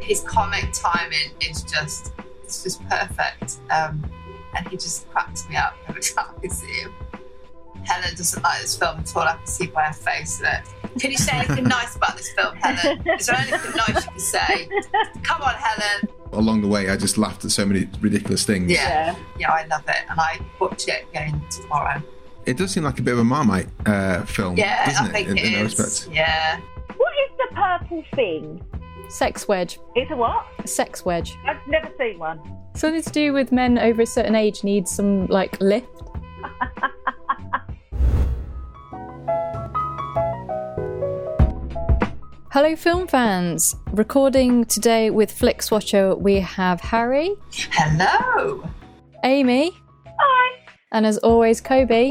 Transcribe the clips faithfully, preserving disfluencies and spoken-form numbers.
His comic timing is just it's just perfect, um, and he just cracks me up every time I see him. Helen doesn't like this film at all. I can see by her face that. Can you say anything nice about this film, Helen? Is there anything nice you can say? Come on, Helen. Along the way, I just laughed at so many ridiculous things. Yeah, yeah, I love it, and I watch it again tomorrow. It does seem like a bit of a Marmite uh, film, yeah, doesn't I it? Think in, it in is. Respect. Yeah. What is the purple thing? Sex wedge. It's a what? A sex wedge. I've never seen one. Something to do with men over a certain age need some like lift. Hello, film fans. Recording today with Flix Watcher, we have Harry. Hello. Amy. Hi. And as always, Kobe.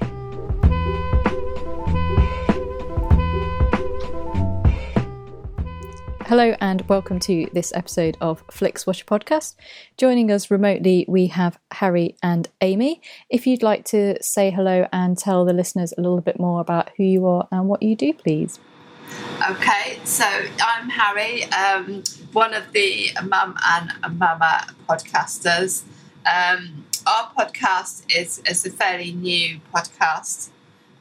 Hello and welcome to this episode of Flix Watcher Podcast. Joining us remotely, we have Harry and Amy. If you'd like to say hello and tell the listeners a little bit more about who you are and what you do, please. Okay, so I'm Harry, um, one of the Mum and Mumma podcasters. Um, our podcast is, is a fairly new podcast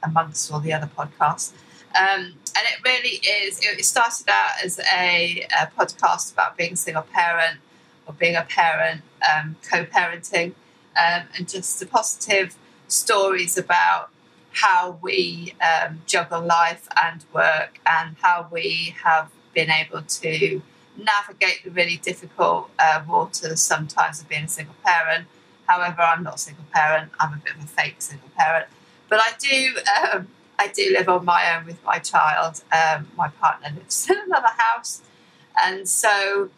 amongst all the other podcasts. Um, and it really is, it started out as a, a podcast about being a single parent or being a parent, um, co-parenting, um, and just the positive stories about how we um, juggle life and work and how we have been able to navigate the really difficult uh, waters sometimes of being a single parent. However, I'm not a single parent, I'm a bit of a fake single parent, but I do... Um, I do live on my own with my child. Um, my partner lives in another house. And so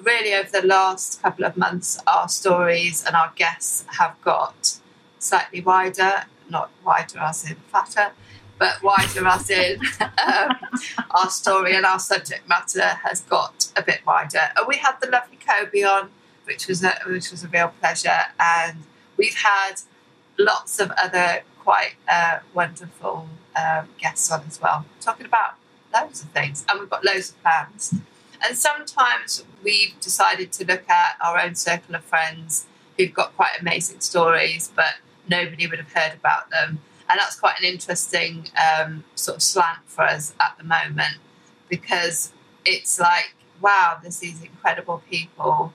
really over the last couple of months, our stories and our guests have got slightly wider, not wider as in fatter, but wider as in um, our story and our subject matter has got a bit wider. And we had the lovely Kobe on, which was a, which was a real pleasure. And we've had lots of other quite uh, wonderful Um, guests on as well, talking about loads of things, and we've got loads of plans. And sometimes we've decided to look at our own circle of friends who've got quite amazing stories, but nobody would have heard about them, and that's quite an interesting um, sort of slant for us at the moment, because it's like, wow, there's these incredible people,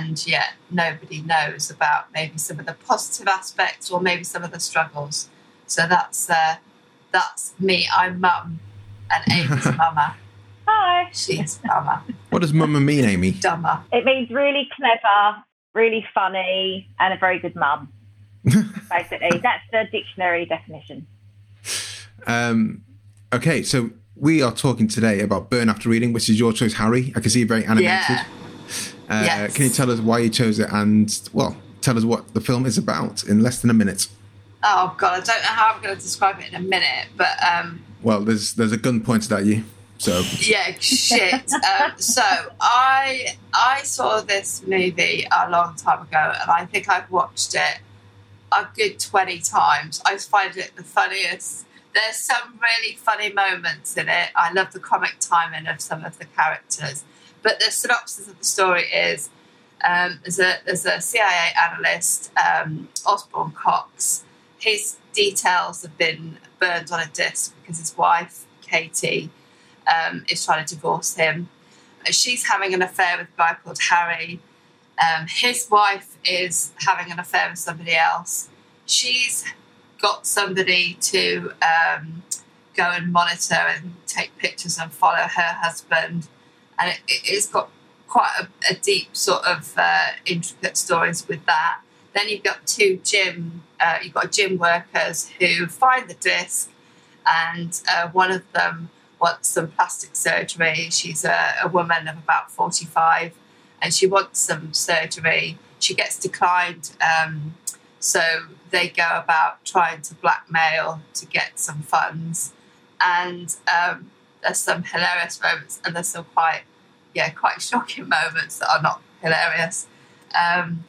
and yet nobody knows about maybe some of the positive aspects or maybe some of the struggles. So that's uh, that's me. I'm mum, and Amy's mama. Hi. She's mama. What does mama mean, Amy? Dumber. It means really clever, really funny, and a very good mum. Basically, that's the dictionary definition. Um. Okay, so we are talking today about Burn After Reading, which is your choice, Harry. I can see you're very animated. Yeah. Uh, yes. Can you tell us why you chose it, and well, tell us what the film is about in less than a minute? oh God, I don't know how I'm going to describe it in a minute, but um, well, there's there's a gun pointed at you, so yeah, shit. um, so I I saw this movie a long time ago, and I think I've watched it a good twenty times. I find it the funniest. There's some really funny moments in it. I love the comic timing of some of the characters, but the synopsis of the story is um, there's a there's a C I A analyst, um, Osborne Cox. His details have been burned on a disc because his wife, Katie, um, is trying to divorce him. She's having an affair with a guy called Harry. Um, his wife is having an affair with somebody else. She's got somebody to um, go and monitor and take pictures and follow her husband. And it, it's got quite a, a deep sort of uh, intricate stories with that. Then you've got two gym, uh, you've got gym workers who find the disc, and uh, one of them wants some plastic surgery. She's a, a woman of about forty-five, and she wants some surgery. She gets declined, um, so they go about trying to blackmail to get some funds. And um, there's some hilarious moments, and there's some quite, yeah, quite shocking moments that are not hilarious. Um,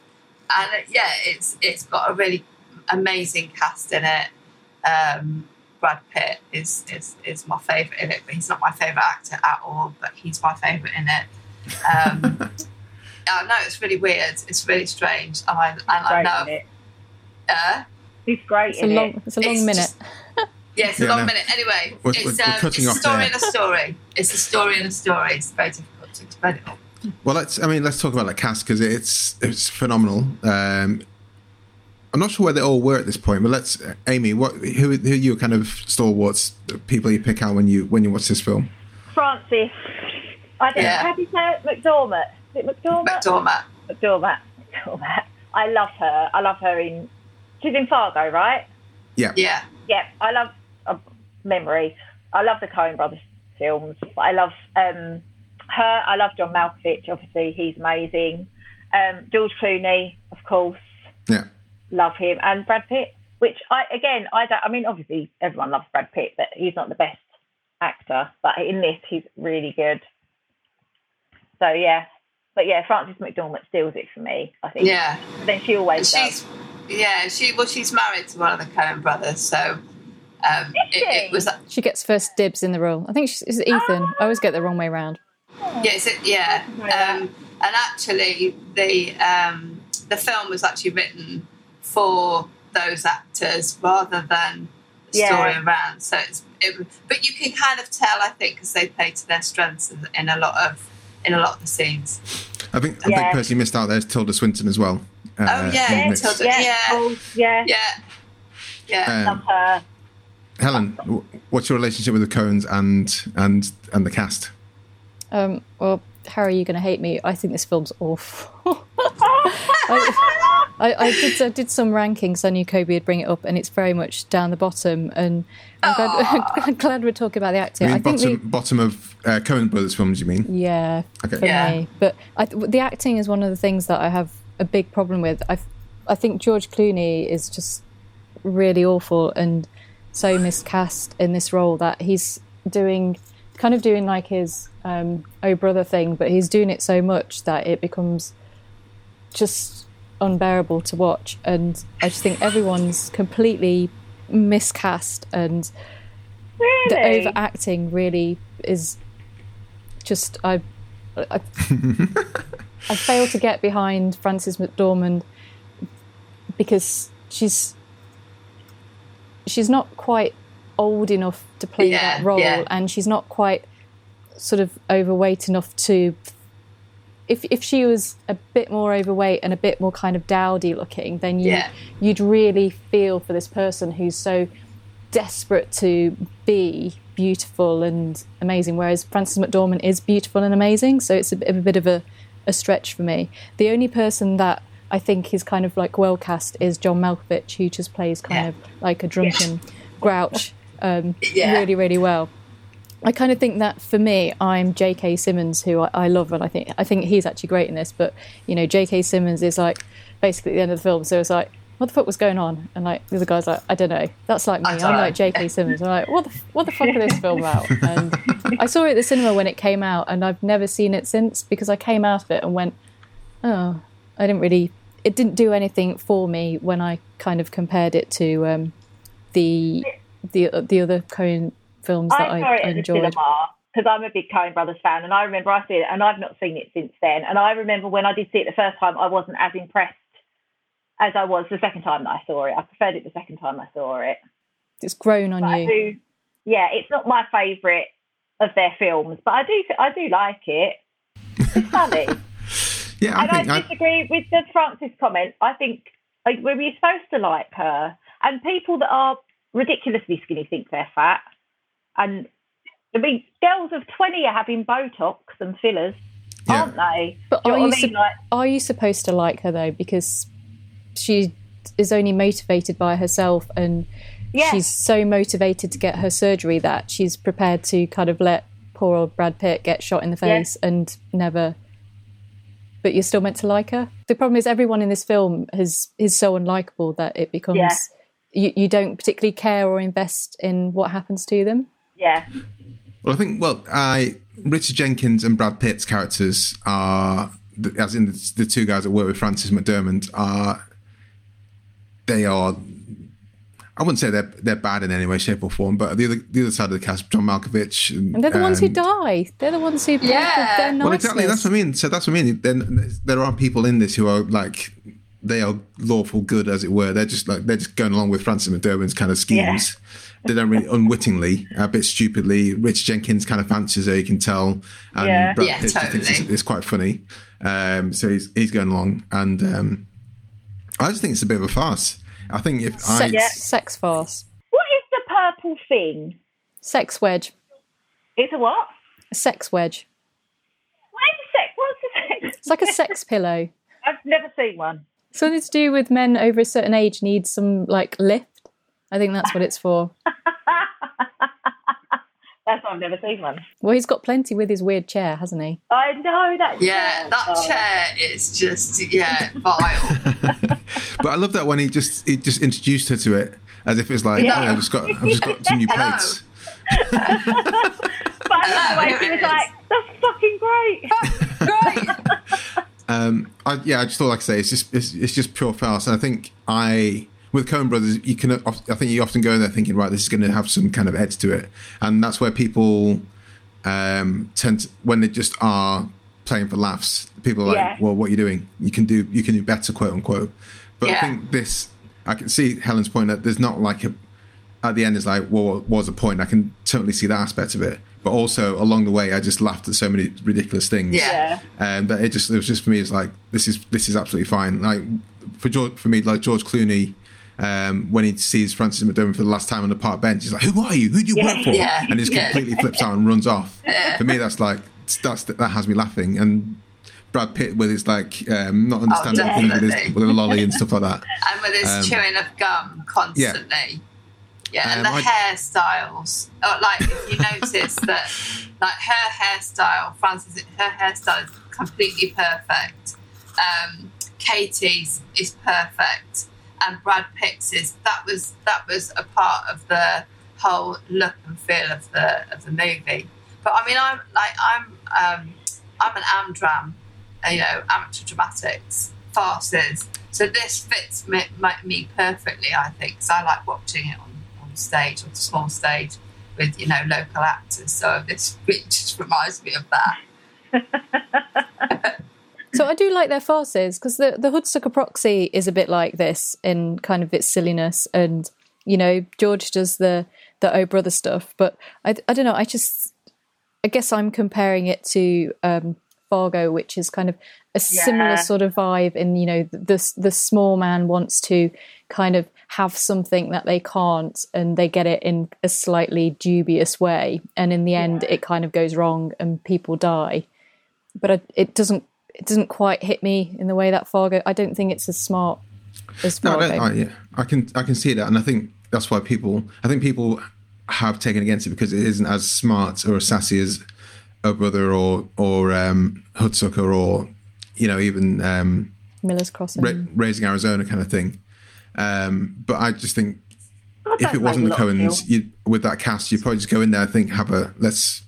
And yeah, it's it's got a really amazing cast in it. Um, Brad Pitt is, is is my favourite in it, but he's not my favourite actor at all, but he's my favourite in it. Um, I know it's really weird. It's really strange. And I, and I know. It. Uh, he's great it's in a long, it. It's a long it's minute. Just, yeah, it's a yeah, long no. minute. Anyway, we're, it's, we're, um, we're it's a story there. and a story. It's a story and a story. It's very difficult to explain it all. Well, let's. I mean, let's talk about the cast because it's it's phenomenal. Um, I'm not sure where they all were at this point, but let's. Amy, what who who are your kind of stalwarts, people you pick out when you when you watch this film? Francis, I don't yeah. know. How do you say it? McDormand. Is it McDormand? McDormand. McDormand. McDormand. I love her. I love her in. She's in Fargo, right? Yeah. Yeah. Yeah. I love uh, memory. I love the Coen Brothers films. But I love. Um, Her, I love John Malkovich, obviously, he's amazing. Um, George Clooney, of course. Yeah. Love him. And Brad Pitt, which, I again, I don't, I mean, obviously, everyone loves Brad Pitt, but he's not the best actor. But in this, he's really good. So, yeah. But, yeah, Frances McDormand steals it for me, I think. Yeah. But then she always she's, does. Yeah, she, well, she's married to one of the Coen brothers, so... Um, Is she? It, it was, she gets first dibs in the role. I think she's is it Ethan. Oh. I always get the wrong way around. Yes, it, yeah. Um, and actually, the um, the film was actually written for those actors rather than the yeah. story around. So it's, it, but you can kind of tell, I think, because they play to their strengths in, in a lot of in a lot of the scenes. I think I yeah. think personally missed out there's Tilda Swinton as well. Oh uh, yeah, yeah Tilda, yeah, yeah, oh, yeah, yeah. yeah. Um, Love her. Helen, what's your relationship with the Coens and and and the cast? Um, well, Harry, you're going to hate me. I think this film's awful. I, I, I, did, I did some rankings. I knew Kobe would bring it up, and it's very much down the bottom. And I'm, glad, I'm glad we're talking about the acting. You mean I bottom, think the, bottom of uh, Coen Brothers films, you mean? Yeah, okay. for yeah. me. But I, the acting is one of the things that I have a big problem with. I, I think George Clooney is just really awful and so miscast in this role that he's doing... kind of doing like his um, O Brother thing, but he's doing it so much that it becomes just unbearable to watch. And I just think everyone's completely miscast, and really? the overacting really is just I I, I fail to get behind Frances McDormand because she's she's not quite old enough to play yeah, that role yeah. and she's not quite sort of overweight enough to if if she was a bit more overweight and a bit more kind of dowdy looking, then you, yeah. you'd really feel for this person who's so desperate to be beautiful and amazing, whereas Frances McDormand is beautiful and amazing, so it's a, a bit of a, a stretch for me. The only person that I think is kind of like well cast is John Malkovich, who just plays kind yeah. of like a drunken yeah. grouch Um, yeah. really, really well. I kind of think that for me, I'm J K Simmons, who I, I love, and I think I think he's actually great in this. But you know, J K Simmons is like basically at the end of the film, so it's like what the fuck was going on? And like the other guy's like, I don't know. That's like me. I'm like J K Simmons. I'm like, what the what the fuck is this film about? And I saw it at the cinema when it came out, and I've never seen it since, because I came out of it and went, oh, I didn't really. It didn't do anything for me when I kind of compared it to um, the the the other Coen films that I, I it enjoyed. Because I'm a big Coen Brothers fan, and I remember I see it, and I've not seen it since then. And I remember when I did see it the first time, I wasn't as impressed as I was the second time that I saw it. I preferred it the second time I saw it. It's grown on but you. Do, yeah, it's not my favourite of their films, but I do, I do like it. It's funny. Yeah, I and think I disagree I... with the Francis comment. I think like, we're supposed to like her, and people that are ridiculously skinny think they're fat, and. I mean, girls of twenty are having Botox and fillers, yeah. aren't they? But are you, you su- like- are you supposed to like her, though? Because she is only motivated by herself, and yeah. she's so motivated to get her surgery that she's prepared to kind of let poor old Brad Pitt get shot in the face yeah. and never... But you're still meant to like her? The problem is everyone in this film has is so unlikable that it becomes... Yeah. You, you don't particularly care or invest in what happens to them. Yeah. Well, I think, well, I, Richard Jenkins and Brad Pitt's characters are, as in the, the two guys that work with Frances McDormand, are, they are, I wouldn't say they're they're bad in any way, shape or form, but the other the other side of the cast, John Malkovich. And, and they're the and, ones who die. They're the ones who yeah. their niceness. Well, exactly, that's what I mean. So that's what I mean. Then there are people in this who are like, they are lawful good, as it were. They're just like, they're just going along with Frances McDormand's kind of schemes. Yeah. They don't really, unwittingly, a bit stupidly. Rich Jenkins kind of fancies her, you can tell. And yeah, Brad yeah Pitt totally. Thinks it's, it's quite funny. Um, so he's he's going along. And um, I just think it's a bit of a farce. I think if Se- I... Yeah. Sex farce. What is the purple thing? Sex wedge. It's a what? A sex wedge. What is a sex? What's a sex? It's like a sex pillow. I've never seen one. Something to do with men over a certain age need some, like, lift. I think that's what it's for. That's why I've never seen one. Well, he's got plenty with his weird chair, hasn't he? I know that. Yeah, chair. that oh. chair is just yeah vile. But I love that when he just he just introduced her to it as if it's like yeah. oh, I've just got I've just got some new plates. But I love the way she was like, that's fucking great. That's great. um, I, yeah, I just thought, like I say, it's just it's, it's just pure farce, and I think I. With Coen Brothers, you can. I think you often go in there thinking, right, this is going to have some kind of edge to it, and that's where people um, tend to, when they just are playing for laughs. People are yeah. like, "Well, what are you doing? You can do, you can do better," quote unquote. But yeah. I think this, I can see Helen's point that there's not like a. At the end, it's like, "Well, what was the point?" I can totally see that aspect of it, but also along the way, I just laughed at so many ridiculous things. Yeah, and that it just it was just for me. It's like this is this is absolutely fine. Like for George, for me, like George Clooney. Um, when he sees Frances McDormand for the last time on the park bench, he's like, "Who are you? Who do you yeah, work for?" Yeah, and he just yeah. completely flips out and runs off. Yeah. For me, that's like that's that has me laughing. And Brad Pitt with his like um, not understanding oh, things with, his, with a lolly and stuff like that, and with his um, chewing of gum constantly. Yeah, yeah and um, the I... hairstyles. Oh, like if you notice that, like her hairstyle, Frances, her hairstyle is completely perfect. Um, Katie's is perfect. And Brad Pitt's is that was that was a part of the whole look and feel of the of the movie. But I mean, I'm like I'm um, I'm an AmDram, you know, amateur dramatics farces. So this fits me, me perfectly, I think, because I like watching it on, on stage, on the small stage, with you know local actors. So this really just reminds me of that. So I do like their farces because the, the Hudsucker Proxy is a bit like this in kind of its silliness, and you know George does the the O Brother stuff, but I, I don't know. I just I guess I'm comparing it to um, Fargo, which is kind of a yeah. similar sort of vibe. In you know the the small man wants to kind of have something that they can't, and they get it in a slightly dubious way, and in the end yeah. it kind of goes wrong and people die. But I, it doesn't. It doesn't quite hit me in the way that Fargo. I don't think it's as smart as Fargo. No, I, I, yeah, I can I can see that, and I think that's why people. I think people have taken against it because it isn't as smart or as sassy as O Brother or or um, Hudsucker or you know even um, Miller's Crossing, Ra- Raising Arizona kind of thing. Um, but I just think I if it wasn't the Coens, you, with that cast, you'd probably just go in there and think, have a let's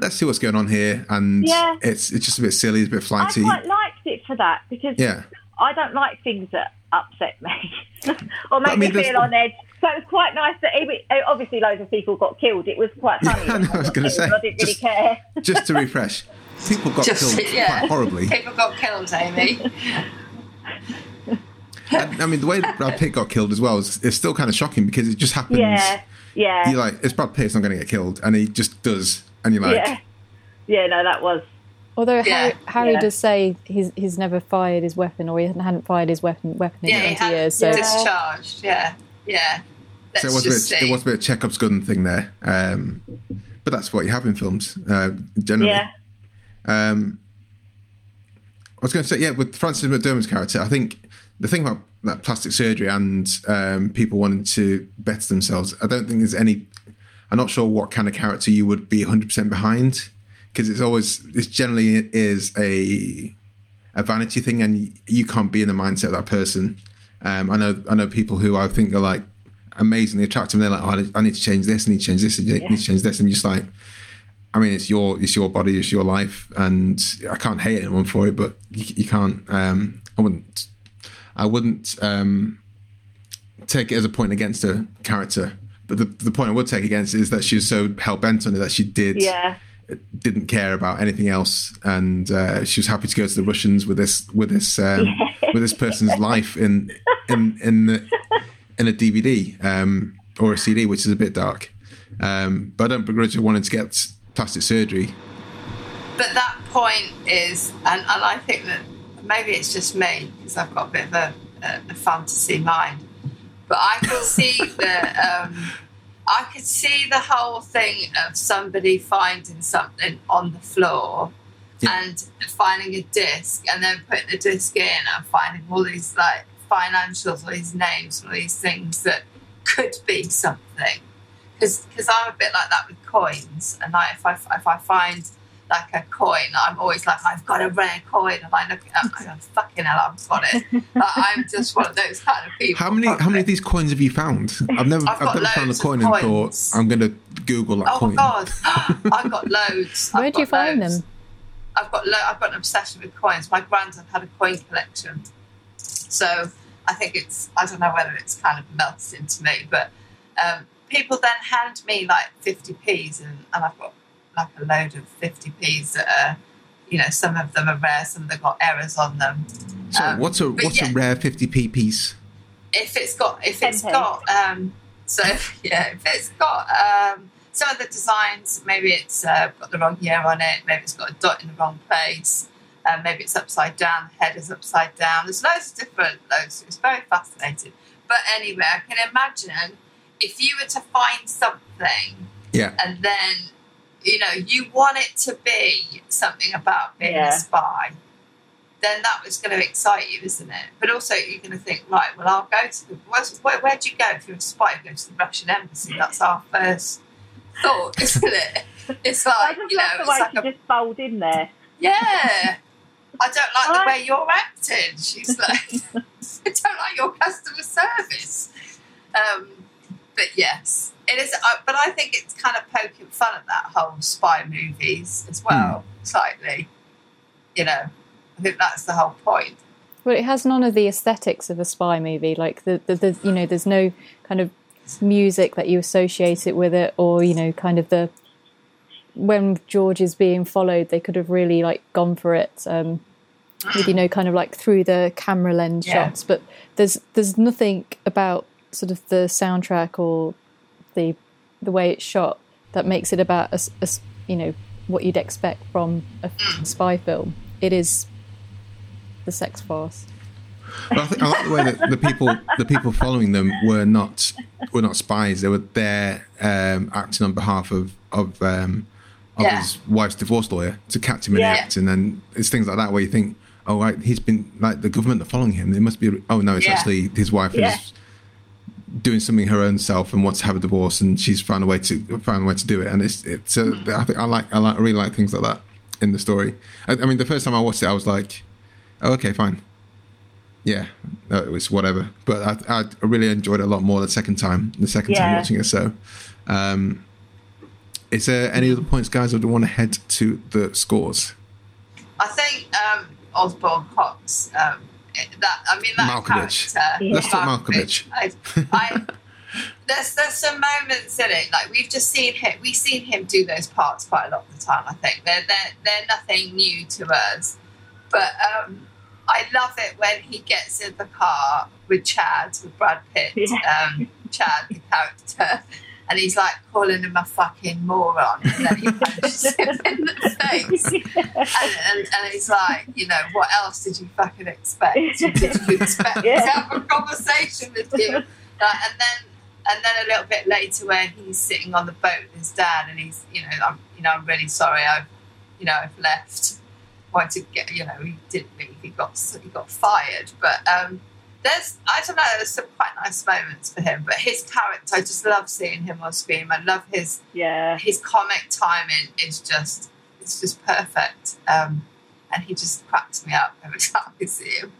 let's see what's going on here. And yeah. it's it's just a bit silly, it's a bit flighty. I quite liked it for that because yeah. I don't like things that upset me or make I mean, me feel on edge. So it was quite nice that it, obviously loads of people got killed. It was quite funny. Yeah, no, I was going to say, I didn't just, really care. Just to refresh, people got just, killed yeah. quite horribly. People got killed, Amy. And, I mean, the way that Brad Pitt got killed as well is, is still kind of shocking because it just happens. Yeah, yeah. You're like, it's Brad Pitt, it's not going to get killed, and he just does. And you're like, yeah, yeah no, that was. Although yeah. Harry, Harry yeah. does say he's he's never fired his weapon, or he hadn't fired his weapon weapon in yeah, twenty he had, years. So discharged, yeah. Yeah, so it was, a bit, it was a bit of Chekhov's gun thing there, um, but that's what you have in films uh, generally. Yeah. Um, I was going to say, yeah, with Francis McDormand's character, I think the thing about that plastic surgery and um, people wanting to better themselves, I don't think there's any. I'm not sure what kind of character you would be one hundred percent behind because it's always, it's generally it is a a vanity thing, and you can't be in the mindset of that person. Um, I know I know people who I think are like amazingly attractive, and they're like, oh, I need to change this, I need to change this, I need to change this. And you're just like, I mean, it's your it's your body, it's your life, and I can't hate anyone for it, but you, you can't. Um, I wouldn't. I wouldn't um, take it as a point against her character. But the the point I would take against it is that she was so hell bent on it that she did yeah. didn't care about anything else, and uh, she was happy to go to the Russians with this with this um, yeah. with this person's life in. In in the, in a D V D um, or a C D, which is a bit dark, um, but I don't begrudge her wanting to get plastic surgery. But that point is, and, and I think that maybe it's just me because I've got a bit of a, a, a fantasy mind, but I could see the um, I could see the whole thing of somebody finding something on the floor. Yeah. And finding a disc, and then putting the disc in, and finding all these like. Financials, all these names, all these things that could be something. Because I'm a bit like that with coins, and like if I if I find like a coin, I'm always like, I've got a rare coin, and I look it up, I'm like, fucking hell, I've got it. Like, I'm just one of those kind of people. How many probably. How many of these coins have you found? I've never I've, I've never found a coin and thought I'm going to Google that oh coin. Oh God, I've got loads. Where do you find loads. them? I've got lo- I've got an obsession with coins. My granddad had a coin collection. So I think it's, I don't know whether it's kind of melted into me, but um, people then hand me like fifty p's and, and I've got like a load of fifty p's that are, you know, some of them are rare, some of them got errors on them. So um, what's a what's yeah, a rare fifty p piece? If it's got, if it's got, um, so yeah, if it's got um, some of the designs, maybe it's uh, got the wrong year on it, maybe it's got a dot in the wrong place. Um, maybe it's upside down, the head is upside down. There's loads of different loads. It's very fascinating. But anyway, I can imagine if you were to find something yeah. and then, you know, you want it to be something about being yeah. a spy, then that was going to excite you, isn't it? But also you're going to think, right, well, I'll go to the... Where, where do you go if you're a spy? You go to the Russian embassy. That's our first thought, isn't it? It's like, I just you know... I the way like she a, just fold in there. Yeah. I don't like the way you're acting. She's like, I don't like your customer service. Um, but yes, it is. Uh, but I think it's kind of poking fun at that whole spy movies as well, mm. slightly. You know, I think that's the whole point. Well, it has none of the aesthetics of a spy movie. Like the, the, the you know, there's no kind of music that you associate it with it, or you know, kind of the. When George is being followed, they could have really like gone for it, um, with, you know, kind of like through the camera lens yeah. shots. But there's there's nothing about sort of the soundtrack or the the way it's shot that makes it about a, a, you know, what you'd expect from a spy film. It is the sex farce. But I, think, I like the way that the people the people following them were not were not spies. They were there um, acting on behalf of of. Um, of yeah. his wife's divorce lawyer to catch him in yeah. the act, and then it's things like that where you think, oh, right, he's been like the government are following him. There must be, a, oh no, it's yeah. actually his wife yeah. is doing something her own self and wants to have a divorce, and she's found a way to found a way to do it. And it's it's. Uh, I think I like I like I really like things like that in the story. I, I mean, the first time I watched it, I was like, oh, okay, fine. yeah, it was whatever. But I, I really enjoyed it a lot more the second time, the second yeah. time watching it. So, um, is there any other points, guys, or do you want to head to the scores? I think um, Osborne Cox. Um, that I mean, that Malkovich. character. Yeah. Let's talk Malkovich. I, I, there's there's some moments in it, like we've just seen him. We've seen him do those parts quite a lot of the time. I think they're they're they're nothing new to us, but. Um, I love it when he gets in the car with Chad, with Brad Pitt, yeah. um, Chad, the character, and he's like calling him a fucking moron, and then he punches him in the face. Yeah. And, and, and he's like, you know, what else did you fucking expect? Did you expect yeah. to have a conversation with you? Like, and then and then a little bit later when he's sitting on the boat with his dad and he's, you know, I'm, you know, I'm really sorry I've, you know, I've left. To get, you know, he didn't leave. He got he got fired, but um, there's I don't know. There's some quite nice moments for him, but his character, I just love seeing him on screen. I love his yeah. his comic timing is just it's just perfect, um, and he just cracks me up every time I see him.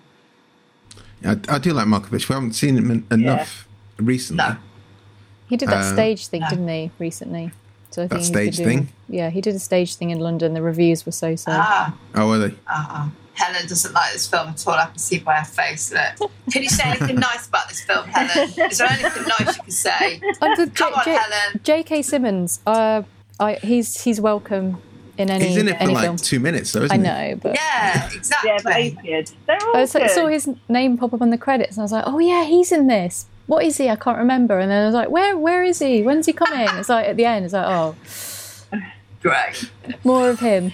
Yeah, I, I do like Malkovich. We haven't seen him in, enough yeah. recently. No. He did that um, stage thing, no. didn't he? Recently. So I that think stage doing, thing? Yeah, he did a stage thing in London. The reviews were so so. Ah. Oh, were they? Uh-uh. Helen doesn't like this film at all. I can see by her face. Look. Can you say anything nice about this film, Helen? Is there anything nice you can say? Come J- on, J- Helen. J K. Simmons, uh, I, he's he's welcome in any He's in it for like film. two minutes, though, isn't he? I know, but... Yeah, exactly. Yeah, but he's good. They're all I was, good. I saw his name pop up on the credits, and I was like, oh, yeah, he's in this. What is he? I can't remember. And then I was like, where where is he? When's he coming? It's like at the end, it's like, oh. Great. More of him.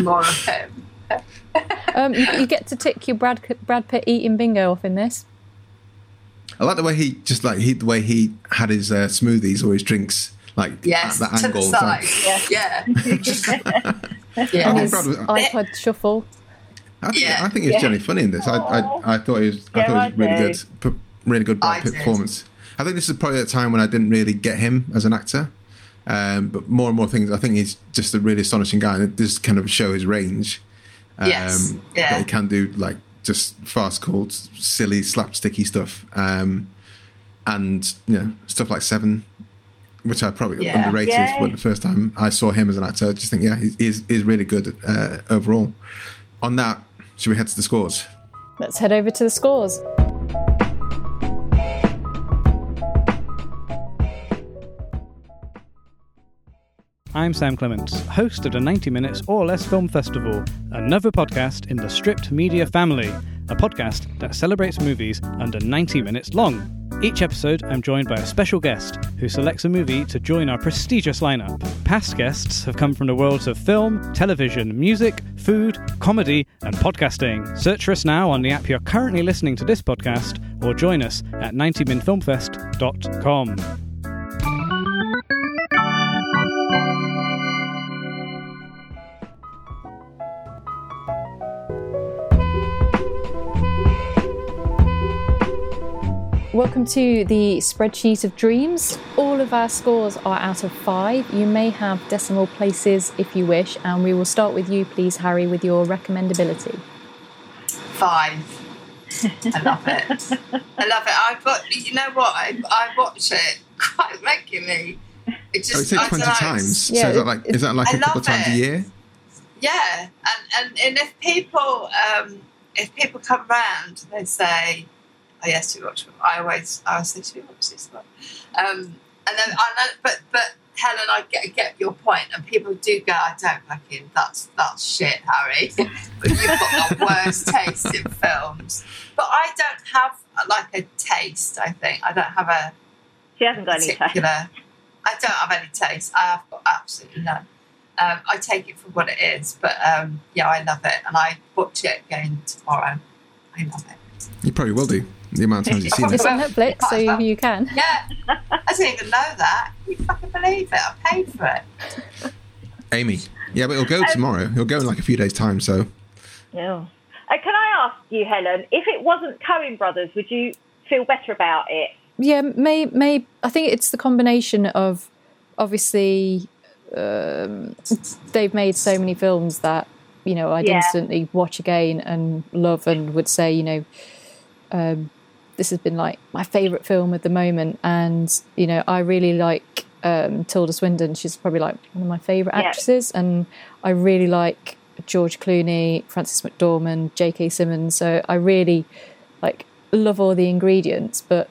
More of him. um, you, you get to tick your Brad Brad Pitt eating bingo off in this. I like the way he, just like he, the way he had his uh, smoothies or his drinks, like yes, at that angle. To the side. Like, yeah. yeah. yeah. And his was, iPod shuffle. I think, yeah. I think he was yeah. generally funny in this. I, I I thought he was, I yeah, thought he was really good. Really good Brad Pitt performance. I think this is probably a time when I didn't really get him as an actor, um, but more and more things. I think he's just a really astonishing guy. And this kind of show his range. Um, yes, yeah. That he can do like just fast called, silly, slapsticky stuff, um, and you know stuff like Seven, which I probably yeah. underrated Yay. when the first time I saw him as an actor. I just think, yeah, he's he's really good uh, overall. On that, should we head to the scores? Let's head over to the scores. I'm Sam Clements, host of the ninety minutes or Less Film Festival, another podcast in the Stripped Media family, a podcast that celebrates movies under ninety minutes long. Each episode, I'm joined by a special guest who selects a movie to join our prestigious lineup. Past guests have come from the worlds of film, television, music, food, comedy, and podcasting. Search for us now on the app you're currently listening to this podcast, or join us at ninety min film fest dot com. Welcome to the Spreadsheet of Dreams. All of our scores are out of five. You may have decimal places if you wish, and we will start with you, please, Harry, with your recommendability. Five. I love it. I love it. I got, you know what? I, I watch it quite regularly. It just oh, you said twenty times. Yeah, so is that like is that like I a couple of times a year? Yeah, and and, and if people um, if people come round, they say. Oh yes, we watch. I always, I always say to watch this one. Um, and then I know, but but Helen, I get get your point, and people do go, I don't fucking that's that's shit, Harry. But you've got the worst taste in films. But I don't have like a taste. I think I don't have a. She hasn't got any taste. I don't have any taste. I have got absolutely none. Um, I take it for what it is. But um, yeah, I love it, and I watch it again tomorrow. I love it. You probably will do. The amount of times you've seen it. It's on Netflix, so you can. Yeah. I didn't even know that. You fucking believe it. I paid for it. Amy. Yeah, but it'll go um, tomorrow. It'll go in like a few days' time, so. Yeah. Uh, can I ask you, Helen, if it wasn't Coen Brothers, would you feel better about it? Yeah, may, may, I think it's the combination of, obviously, um, they've made so many films that you know, I'd yeah. instantly watch again and love, and would say, you know, um, this has been like my favourite film at the moment. And, you know, I really like um, Tilda Swinton. She's probably like one of my favourite yeah. actresses. And I really like George Clooney, Frances McDormand, J K Simmons. So I really like love all the ingredients, but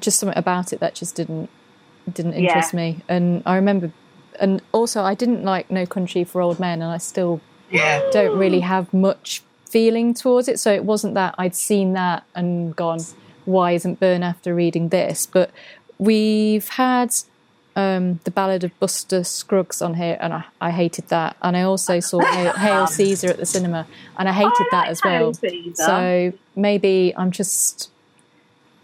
just something about it that just didn't didn't interest yeah. me. And I remember, and also I didn't like No Country for Old Men, and I still yeah. don't really have much feeling towards it. So it wasn't that I'd seen that and gone, why isn't Burn After Reading this? But we've had um, The Ballad of Buster Scruggs on here, and I, I hated that. And I also saw Hail, Hail Caesar at the cinema, and I hated I that like as well. So maybe I'm just...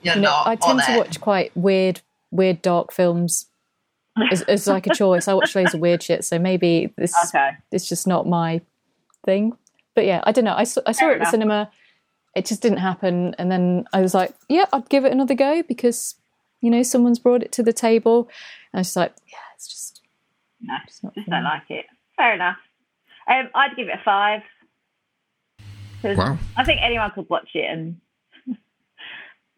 You're you know, I tend to it. watch quite weird, weird dark films as, as like a choice. I watch loads of weird shit, so maybe this okay. it's just not my thing. But yeah, I don't know. I, I saw Fair it at the cinema. It just didn't happen, and then I was like, yeah, I'd give it another go because you know someone's brought it to the table. And I was just like, yeah, it's just no, it's not just don't like it. Fair enough. Um, I'd give it a five. Wow. I think anyone could watch it and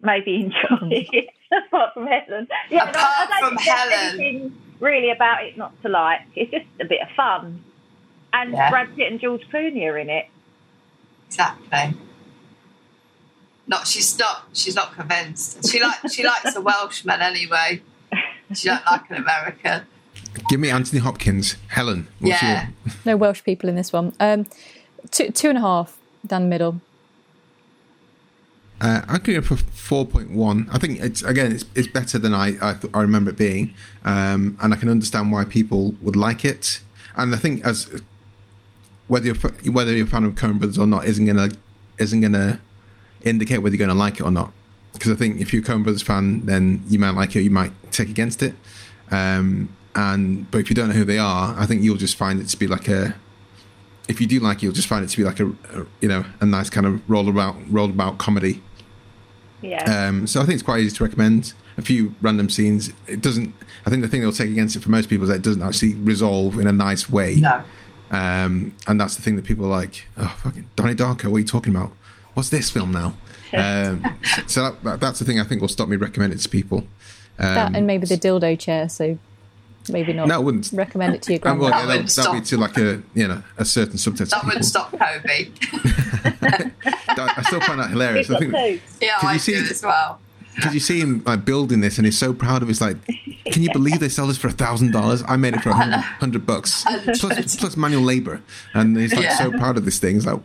maybe enjoy it, apart from Helen. Yeah, apart I, I don't from Helen. Anything really about it not to like. It's just a bit of fun. And yeah. Brad Pitt and George Clooney are in it. Exactly. Not she's not she's not convinced. She like she likes a Welshman anyway. She don't like an American. Give me Anthony Hopkins, Helen. What's yeah. your... No Welsh people in this one. Um, two two and a half down the middle. Uh, I could go for four point one. I think it's again, it's it's better than I I, th- I remember it being, um, and I can understand why people would like it. And I think as whether you're whether you're a fan of Coen Brothers or not isn't gonna isn't gonna indicate whether you're gonna like it or not. Because I think if you're a Coen Brothers fan, then you might like it, you might take against it. Um, and but if you don't know who they are, I think you'll just find it to be like a. If you do like it, you'll just find it to be like a, a you know a nice kind of roll about roll about comedy. Yeah. Um, so I think it's quite easy to recommend. A few random scenes. It doesn't. I think the thing they'll take against it for most people is that it doesn't actually resolve in a nice way. No. Um, and that's the thing that people are like, oh, fucking Donnie Darko, what are you talking about? What's this film now? um, so that, that, that's the thing I think will stop me recommending it to people. Um, that and maybe the dildo chair. So maybe not. No, I wouldn't recommend it to your grandma. Well, yeah, that would stop. That'd be to like a you know a certain subset. That would stop Kobe. I still find that hilarious. I think, yeah, I do as well. Because you see him like building this, and he's so proud of it. It's like, can you believe they sell this for a thousand dollars? I made it for a hundred bucks plus, plus manual labor, and he's like yeah. so proud of this thing. It's like,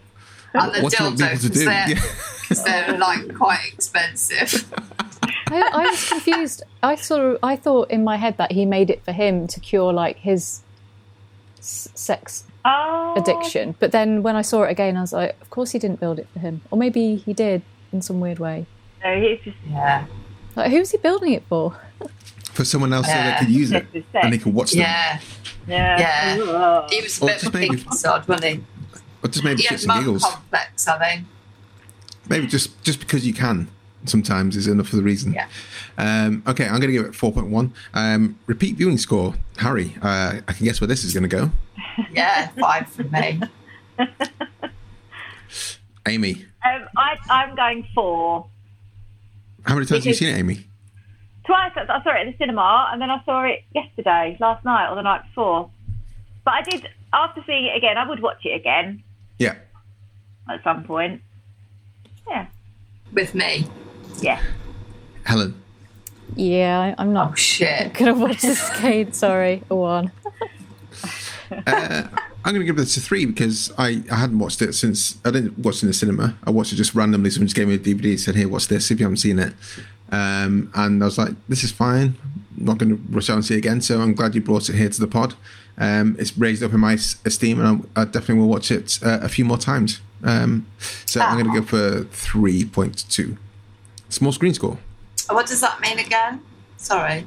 and what's not able to do? They're, yeah. they're like quite expensive. I, I was confused. I sort of, I thought in my head that he made it for him to cure like his s- sex oh. addiction. But then when I saw it again, I was like, of course he didn't build it for him, or maybe he did in some weird way. No, he's just yeah. Like, who's he building it for? For someone else yeah. so they could use it and they could watch them. Yeah, yeah. yeah. He was a bit of a big facade, wasn't he? Or just maybe shits and giggles. Complex, I think. Maybe just just because you can. Sometimes is enough for the reason. Yeah. Um, okay, I'm going to give it four point one. Um, repeat viewing score, Harry. Uh, I can guess where this is going to go. Yeah, five for me. Amy. Um, I, I'm going four. How many times because have you seen it, Amy? Twice. I saw it at the cinema, and then I saw it yesterday, last night or the night before. But I did, after seeing it again, I would watch it again. Yeah. At some point. Yeah. With me. Yeah. Helen. Yeah, I'm not. Oh shit! Gonna watch this game. Sorry, a one. uh, I'm gonna give this a three because I, I hadn't watched it since I didn't watch it in the cinema. I watched it just randomly. Someone just gave me a D V D and said, "Here, watch this if you haven't seen it." Um, and I was like, "This is fine. I'm not gonna rush out and see it again." So I'm glad you brought it here to the pod. Um, it's raised up in my esteem, and I, I definitely will watch it uh, a few more times. Um, so oh. I'm going to go for three point two. Small screen score. What does that mean again? Sorry.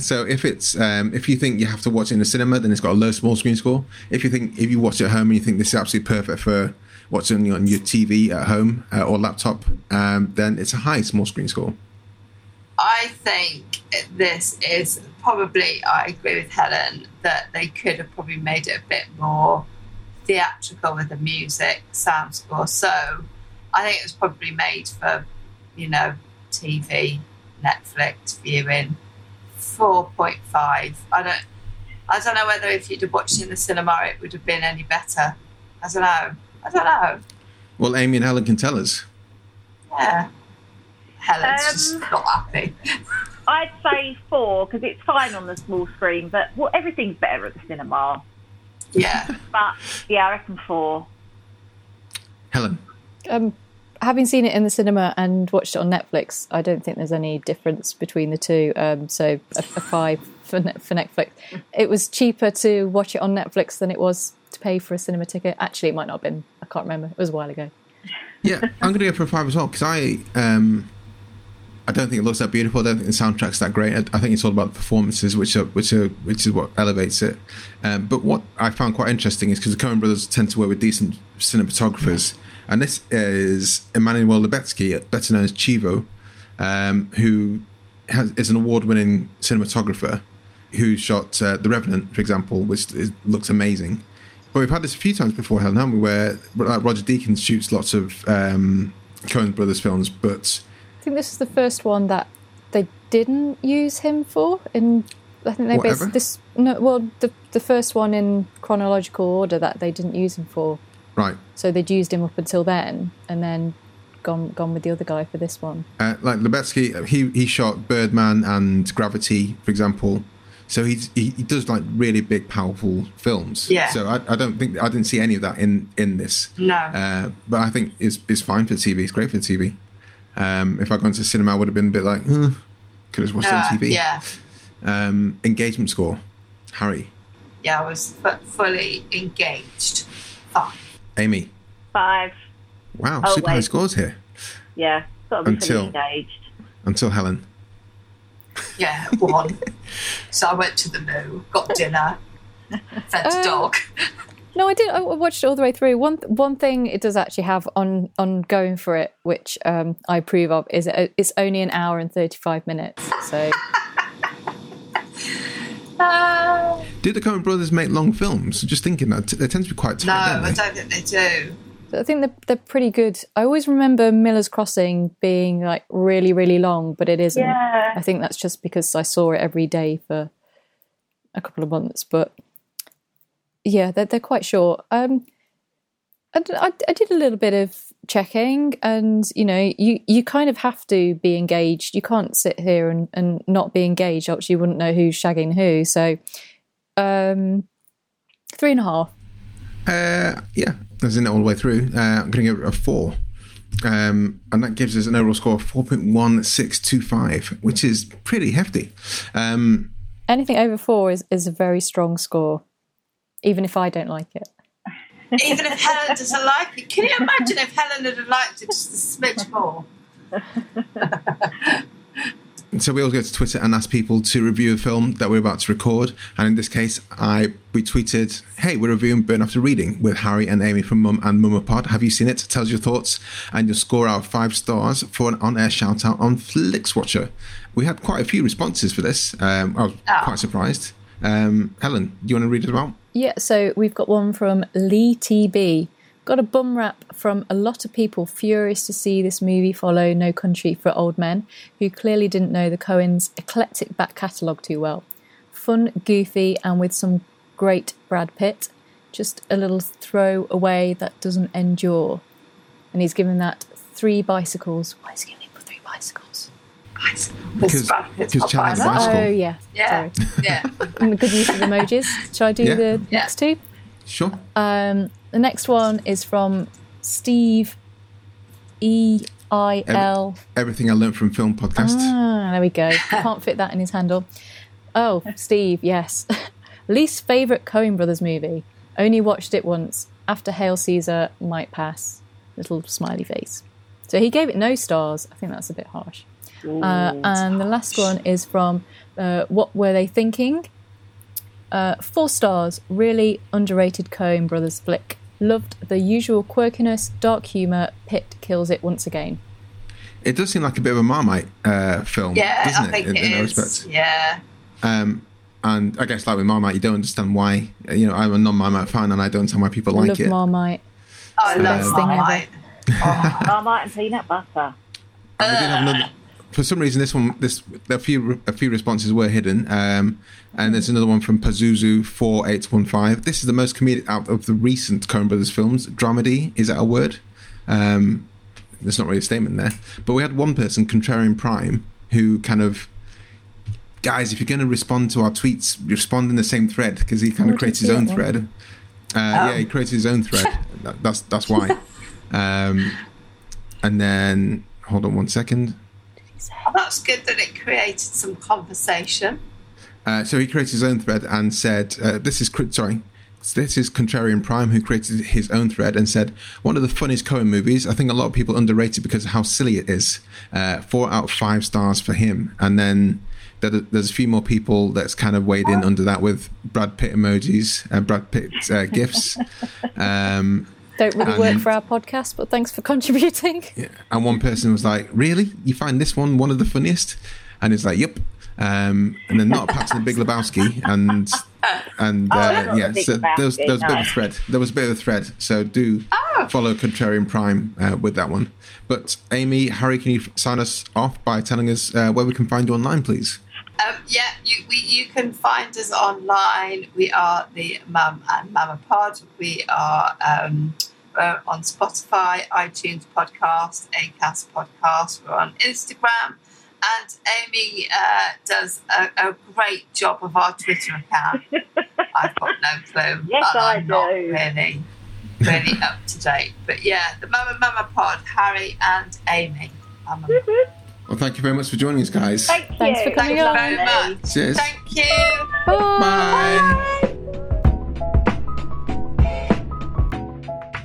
So if it's um, if you think you have to watch it in a cinema, then it's got a low small screen score. If you think if you watch it at home and you think this is absolutely perfect for watching on your T V at home uh, or laptop, um, then it's a high small screen score. I think this is probably, I agree with Helen, that they could have probably made it a bit more theatrical with the music sound score. So I think it was probably made for, you know, T V, Netflix viewing. Four point five. I don't I don't know whether if you'd have watched in the cinema it would have been any better. I don't know. I don't know. Well, Amy and Helen can tell us. Yeah. Helen's um, just not happy. I'd say four because it's fine on the small screen, but well, everything's better at the cinema. Yeah. But, yeah, I reckon four. Helen? Um, having seen it in the cinema and watched it on Netflix, I don't think there's any difference between the two. Um, so a, a five for, ne- for Netflix. It was cheaper to watch it on Netflix than it was to pay for a cinema ticket. Actually, it might not have been. I can't remember. It was a while ago. Yeah, I'm going to go for a five as well because I... Um... I don't think it looks that beautiful. I don't think the soundtrack's that great. I, I think it's all about the performances, which are, which are, which is what elevates it. Um, but what I found quite interesting is because the Coen brothers tend to work with decent cinematographers, and this is Emmanuel Lubezki, better known as Chivo, um, who has, is an award-winning cinematographer who shot uh, The Revenant, for example, which is, looks amazing. But we've had this a few times before, Helen, haven't we? Where like, Roger Deakins shoots lots of um, Coen brothers films, but I think this is the first one that they didn't use him for. In I think they Whatever. based this. No, well, the the first one in chronological order that they didn't use him for. Right. So they'd used him up until then, and then gone gone with the other guy for this one. Uh, like Lubezki, he he shot Birdman and Gravity, for example. So he's, he he does like really big, powerful films. Yeah. So I, I don't think I didn't see any of that in in this. No. Uh, but I think it's it's fine for T V. It's great for T V. Um, if I'd gone to the cinema, I would have been a bit like, eh, could have watched uh, on T V. Yeah. Um, engagement score, Harry. Yeah, I was fully engaged. Five. Amy. Five. Wow, oh, super wait. high scores here. Yeah, got to be fully engaged. Until Helen. Yeah, one. So I went to the loo, got dinner, fed the um, dog. No, I didn't. I watched it all the way through. One one thing it does actually have on, on going for it, which um, I approve of, is it, it's only an hour and thirty-five minutes. So, uh, do the Coen brothers make long films? Just thinking that they tend to be quite tight. No, I don't think they do. I think they're, they're pretty good. I always remember Miller's Crossing being like really, really long, but it isn't. Yeah. I think that's just because I saw it every day for a couple of months, but. Yeah, they're, they're quite short. Um, I, I, I did a little bit of checking and, you know, you, you kind of have to be engaged. You can't sit here and, and not be engaged, else you wouldn't know who's shagging who. So um, three and a half. Uh, yeah, as in all the way through. Uh, I'm going to give it a four. Um, and that gives us an overall score of four point one six two five, which is pretty hefty. Um, Anything over four is, is a very strong score. Even if I don't like it. Even if Helen doesn't like it. Can you imagine if Helen had liked it just a smidge more? So we always go to Twitter and ask people to review a film that we're about to record. And in this case, I we tweeted, hey, we're reviewing Burn After Reading with Harry and Amy from Mum and Mumma Pod. Have you seen it? Tell us your thoughts. And you'll score our five stars for an on-air shout-out on Flix Watcher. We had quite a few responses for this. Um, I was oh. quite surprised. Um, Helen, do you want to read it out? Yeah, so we've got one from Lee T B. Got a bum rap from a lot of people furious to see this movie follow No Country for Old Men, who clearly didn't know the Coens' eclectic back catalogue too well. Fun, goofy, and with some great Brad Pitt. Just a little throwaway that doesn't endure. And he's given that three bicycles. Why is he giving it for three bicycles? Because Chad had a bicycle. Oh, yeah. Yeah. Sorry. Yeah. Good use of emojis. Shall I do yeah. the yeah. next two? Sure. Um, the next one is from Steve E I L. Every, everything I learned from film podcast. Ah, there we go. Can't fit that in his handle. Oh, Steve, yes. Least favourite Coen Brothers movie. Only watched it once. After Hail Caesar, might pass. Little smiley face. So he gave it no stars. I think that's a bit harsh. Uh, and the last one is from uh, What Were They Thinking? Uh, four stars, really underrated Coen Brothers flick. Loved the usual quirkiness, dark humour. Pitt kills it once again. It does seem like a bit of a Marmite uh, film, yeah, doesn't I it? Think in, it in is. Respects. Yeah. Um, And I guess, like with Marmite, you don't understand why. You know, I'm a non-Marmite fan, and I don't understand why people like love it. Marmite. Oh, I love um, Marmite. Oh, Marmite and peanut butter. And we didn't have none, for some reason, this one, this a few a few responses were hidden. Um, and there's another one from Pazuzu four eight one five. This is the most comedic out of the recent Coen Brothers films. Dramedy, is that a word? Um, there's not really a statement there. But we had one person, Contrarian Prime, who kind of, guys, if you're going to respond to our tweets, respond in the same thread, because he kind oh, of creates his own then? thread. Uh, oh. Yeah, he creates his own thread. that, that's that's why. Um, and then, hold on one second. Oh, that's good that it created some conversation. Uh, so he created his own thread and said, uh, this is, sorry, this is Contrarian Prime, who created his own thread and said, one of the funniest Coen movies. I think a lot of people underrate it because of how silly it is. Uh, four out of five stars for him. And then there's a few more people that's kind of weighed in under that with Brad Pitt emojis and Brad Pitt uh, gifs. Um, Don't really and, work for our podcast, but thanks for contributing. Yeah. And one person was like, really? You find this one one of the funniest? And it's like, yep. Um, and then not patting the Big Lebowski. And and uh, oh, yeah, so there was, there was a bit of a thread. There was a bit of a thread. So do oh. follow Contrarian Prime uh, with that one. But Amy, Harry, can you sign us off by telling us uh, where we can find you online, please? Um, yeah, you, we, you can find us online. We are the Mum and Mumma Pod. We are um, we're on Spotify, iTunes Podcast, Acast Podcast. We're on Instagram. And Amy uh, does a, a great job of our Twitter account. I've got no clue. Yes, and I'm I do. not really, really up to date. But yeah, the Mum and Mumma Pod, Harry and Amy. Mama. Well, thank you very much for joining us, guys. Thank you. Thanks for coming on. Thank you very much. Cheers. Thank you. Bye. Bye.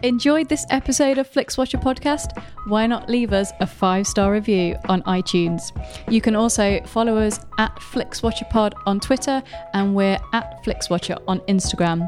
Enjoyed this episode of Flix Watcher Podcast? Why not leave us a five-star review on iTunes? You can also follow us at Flix Watcher Pod on Twitter, and we're at Flix Watcher on Instagram.